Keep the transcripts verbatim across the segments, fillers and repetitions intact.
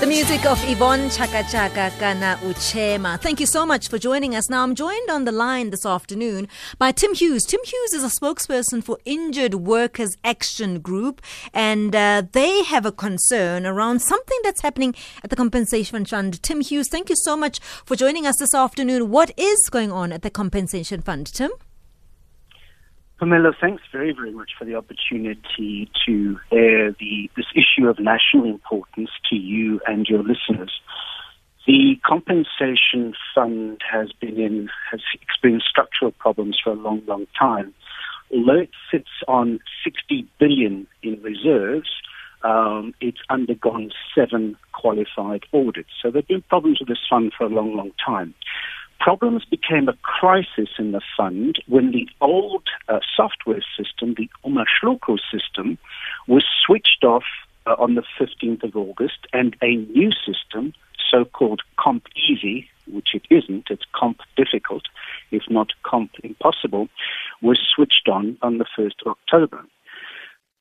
The music of Yvonne Chaka Chaka, Kana Uchema. Thank you so much for joining us. Now, I'm joined on the line this afternoon by Tim Hughes. Tim Hughes is a spokesperson for Injured Workers Action Group, and uh, they have a concern around something that's happening at the Compensation Fund. Tim Hughes, thank you so much for joining us this afternoon. What is going on at the Compensation Fund, Tim? Pamela, thanks very, very much for the opportunity to air the, this issue of national importance to you and your listeners. The Compensation Fund has been in, has experienced structural problems for a long, long time. Although it sits on sixty billion dollars in reserves, um, it's undergone seven qualified audits. So there have been problems with this fund for a long, long time. Problems became a crisis in the fund when the old uh, software system, the Umashloko system, was switched off uh, on the fifteenth of August, and a new system, so-called CompEasy, which it isn't, it's Comp Difficult, if not Comp Impossible, was switched on on the first of October.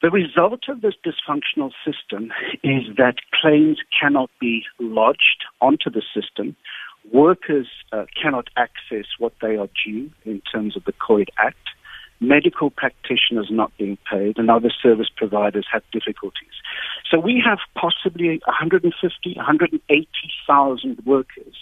The result of this dysfunctional system is that claims cannot be lodged onto the system. Workers uh, cannot access what they are due in terms of the COID Act. Medical practitioners not being paid, and other service providers have difficulties. So we have possibly one hundred fifty, one hundred eighty thousand workers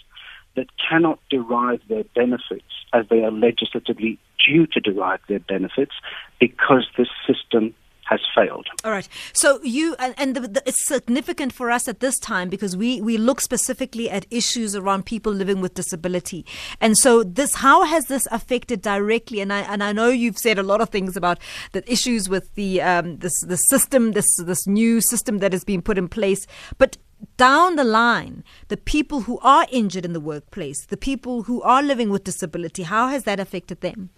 that cannot derive their benefits as they are legislatively due to derive their benefits because this system has failed. All right. So you, and the, the, it's significant for us at this time because we, we look specifically at issues around people living with disability. And so this, how has this affected directly? And I, and I know you've said a lot of things about the issues with the, um, this, the system, this, this new system that has been put in place, but down the line, the people who are injured in the workplace, the people who are living with disability, how has that affected them?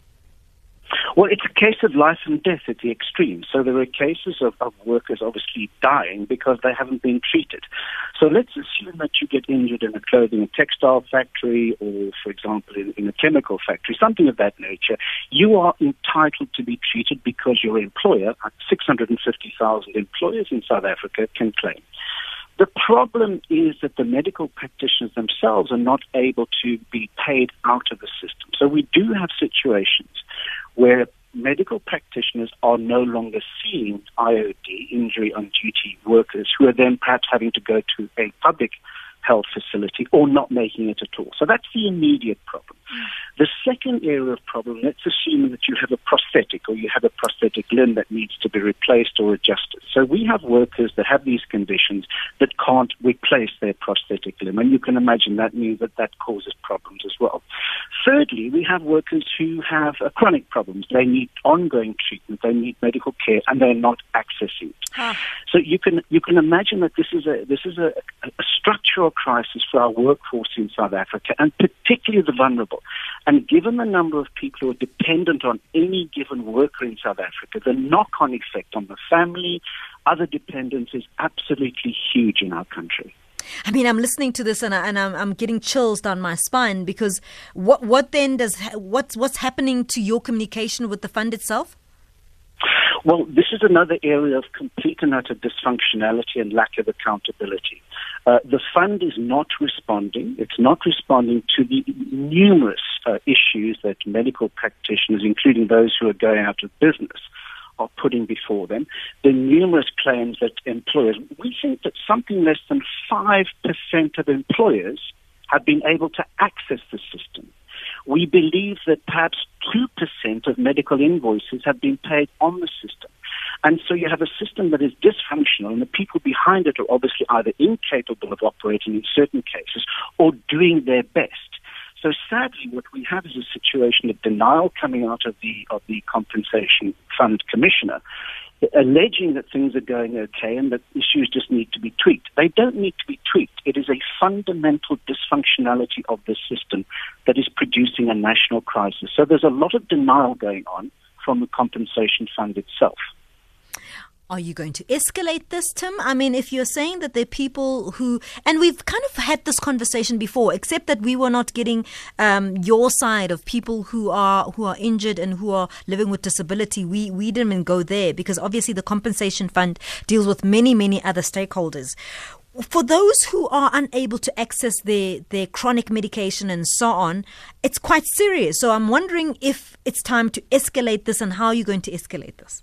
Well, it's a case of life and death at the extreme. So there are cases of, of workers obviously dying because they haven't been treated. So let's assume that you get injured in a clothing and textile factory or, for example, in, in a chemical factory, something of that nature. You are entitled to be treated because your employer, six hundred fifty thousand employers in South Africa, can claim. The problem is that the medical practitioners themselves are not able to be paid out of the system. So we do have situations where medical practitioners are no longer seeing I O D, injury on duty workers, who are then perhaps having to go to a public health facility or not making it at all. So that's the immediate problem. The second area of problem, let's assume that you have a prosthetic or you have a prosthetic limb that needs to be replaced or adjusted. So we have workers that have these conditions that can't replace their prosthetic limb. And you can imagine that means that that causes problems as well. Thirdly, we have workers who have uh, chronic problems. They need ongoing treatment, they need medical care, and they're not accessing it. Huh. So you can you can imagine that this is a this is a, a structural crisis for our workforce in South Africa, and particularly the vulnerable. And given the number of people who are dependent on any given worker in South Africa, the knock-on effect on the family, other dependents, is absolutely huge in our country. I mean, I'm listening to this and, I, and I'm, I'm getting chills down my spine because what, what then does what's what's happening to your communication with the fund itself? Well, this is another area of complete and utter dysfunctionality and lack of accountability. Uh, the fund is not responding. It's not responding to the numerous uh, issues that medical practitioners, including those who are going out of business, are putting before them. The numerous claims that employers, we think that something less than five percent of employers have been able to access the system. We believe that perhaps two percent of medical invoices have been paid on the system. And so you have a system that is dysfunctional, and the people behind it are obviously either incapable of operating in certain cases or doing their best. So sadly, what we have is a situation of denial coming out of the of the Compensation Fund Commissioner, alleging that things are going okay and that issues just need to be tweaked. They don't need to be tweaked. It is a fundamental dysfunctionality of the system that is producing a national crisis. So there's a lot of denial going on from the Compensation Fund itself. Are you going to escalate this, Tim? I mean, if you're saying that there are people who, and we've kind of had this conversation before, except that we were not getting um, your side of people who are who are injured and who are living with disability. We we didn't even go there because obviously the Compensation Fund deals with many, many other stakeholders. for those who are unable to access their, their chronic medication and so on, it's quite serious. So I'm wondering if it's time to escalate this and how you're going to escalate this.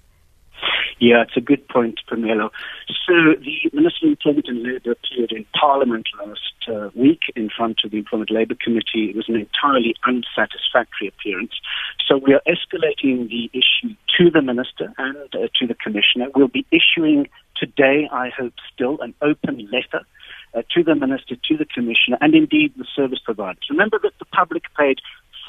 Yeah, it's a good point, Pamela. So the Minister of Employment and Labour appeared in Parliament last uh, week in front of the Employment Labour Committee. It was an entirely unsatisfactory appearance. So we are escalating the issue to the Minister and uh, to the Commissioner. We'll be issuing today, I hope still, an open letter uh, to the Minister, to the Commissioner, and indeed the service providers. Remember that the public paid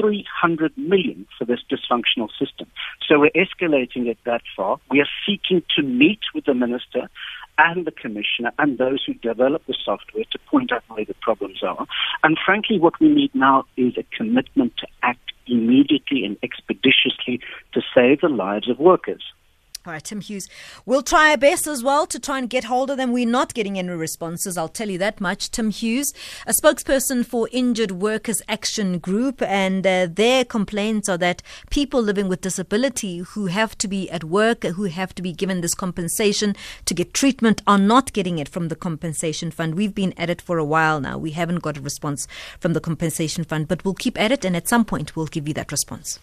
three hundred million for this dysfunctional system. So we're escalating it that far. We are seeking to meet with the Minister and the Commissioner and those who develop the software to point out where the problems are. And frankly, what we need now is a commitment to act immediately and expeditiously to save the lives of workers. All right, Tim Hughes. We'll try our best as well to try and get hold of them. We're not getting any responses, I'll tell you that much. Tim Hughes, a spokesperson for Injured Workers Action Group, and uh, their complaints are that people living with disability who have to be at work, who have to be given this compensation to get treatment, are not getting it from the Compensation Fund. We've been at it for a while now. We haven't got a response from the Compensation Fund, but we'll keep at it, and at some point we'll give you that response.